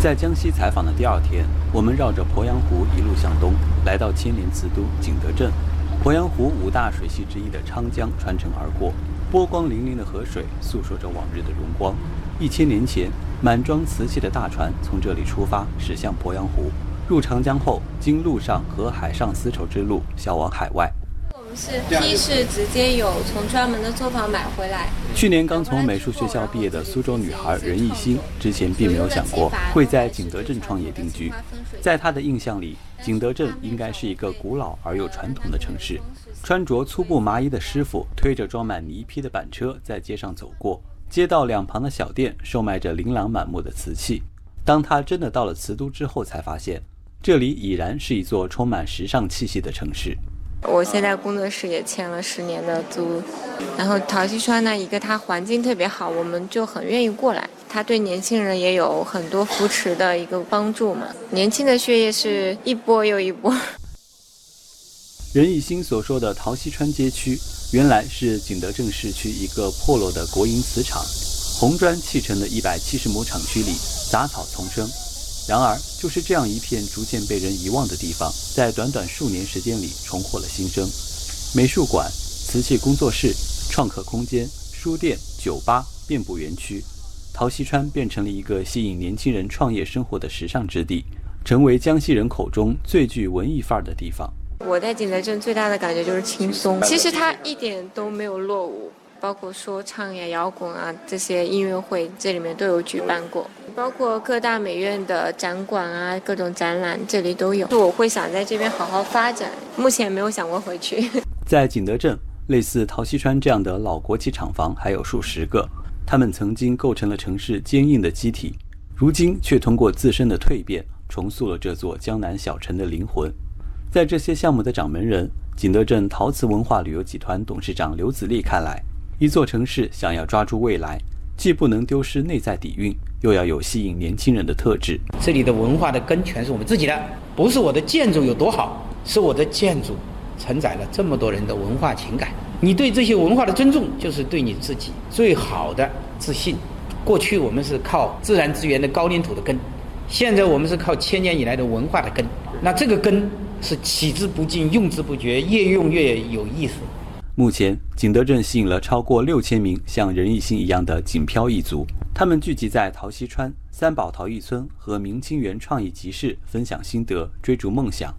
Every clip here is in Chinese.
在江西采访的第二天，我们绕着鄱阳湖一路向东，来到千年瓷都景德镇。鄱阳湖五大水系之一的昌江穿城而过，波光粼粼的河水诉说着往日的荣光。1000年前，满装瓷器的大船从这里出发，驶向鄱阳湖。入长江后，经陆上和海上丝绸之路，销往海外。我们是坯是直接有从专门的作坊买回来。去年刚从美术学校毕业的苏州女孩任艺欣，之前并没有想过会在景德镇创业定居。在她的印象里，景德镇应该是一个古老而又传统的城市。穿着粗布麻衣的师傅推着装满泥坯的板车在街上走过。街道两旁的小店售卖着琳琅满目的瓷器。当他真的到了瓷都之后，才发现这里已然是一座充满时尚气息的城市。我现在工作室也签了10年的租，然后陶溪川呢，一个它环境特别好，我们就很愿意过来。它对年轻人也有很多扶持的一个帮助嘛，年轻的血液是一波又一波。任艺欣所说的陶溪川街区，原来是景德镇市区一个破落的国营瓷厂，红砖砌成的170亩厂区里，杂草丛生。然而，就是这样一片逐渐被人遗忘的地方，在短短数年时间里重获了新生。美术馆、瓷器工作室、创客空间、书店、酒吧遍布园区，陶溪川变成了一个吸引年轻人创业生活的时尚之地，成为江西人口中最具文艺范儿的地方。我在景德镇最大的感觉就是轻松，其实它一点都没有落伍，包括说唱呀、摇滚啊这些音乐会，这里面都有举办过，包括各大美院的展馆啊、各种展览，这里都有。我会想在这边好好发展，目前没有想过回去。在景德镇，类似陶溪川这样的老国企厂房还有数十个，它们曾经构成了城市坚硬的基体，如今却通过自身的蜕变，重塑了这座江南小城的灵魂。在这些项目的掌门人，景德镇陶瓷文化旅游集团董事长刘子立看来，一座城市想要抓住未来，既不能丢失内在底蕴，又要有吸引年轻人的特质。这里的文化的根全是我们自己的，不是我的建筑有多好，是我的建筑承载了这么多人的文化情感。你对这些文化的尊重，就是对你自己最好的自信。过去我们是靠自然资源的高岭土的根，现在我们是靠1000年以来的文化的根，那这个根是取之不尽、用之不绝，越用越有意思。目前，景德镇吸引了超过6000名像任艺欣一样的景漂一族，他们聚集在陶溪川、三宝陶艺村和明清园创意集市，分享心得，追逐梦想。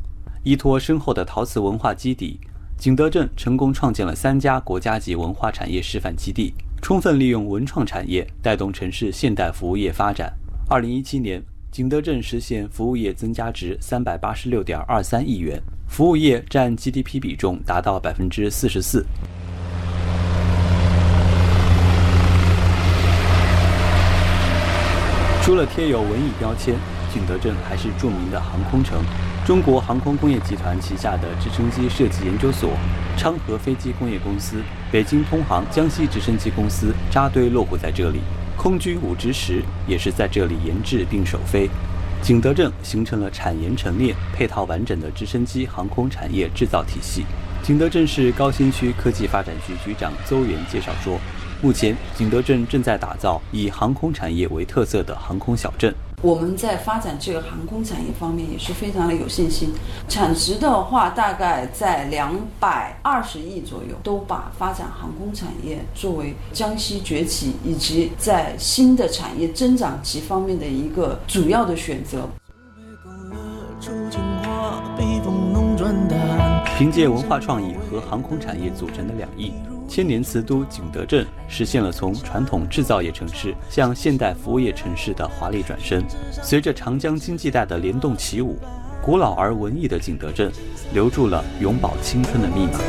依托深厚的陶瓷文化基底，景德镇成功创建了3家国家级文化产业示范基地，充分利用文创产业带动城市现代服务业发展。2017年。景德镇实现服务业增加值386.23亿元，服务业占 GDP 比重达到44%。除了贴有文艺标签，景德镇还是著名的航空城。中国航空工业集团旗下的直升机设计研究所、昌河飞机工业公司、北京通航、江西直升机公司扎堆落户在这里。空军5直10也是在这里研制并首飞，景德镇形成了产研陈列、配套完整的直升机航空产业制造体系。景德镇市高新区科技发展局局长邹源介绍说，目前景德镇正在打造以航空产业为特色的航空小镇。我们在发展这个航空产业方面也是非常的有信心，产值的话大概在220亿左右，都把发展航空产业作为江西崛起以及在新的产业增长期方面的一个主要的选择。凭借文化创意和航空产业组成的2亿，千年瓷都景德镇实现了从传统制造业城市向现代服务业城市的华丽转身。随着长江经济带的联动起舞，古老而文艺的景德镇留住了永葆青春的密码。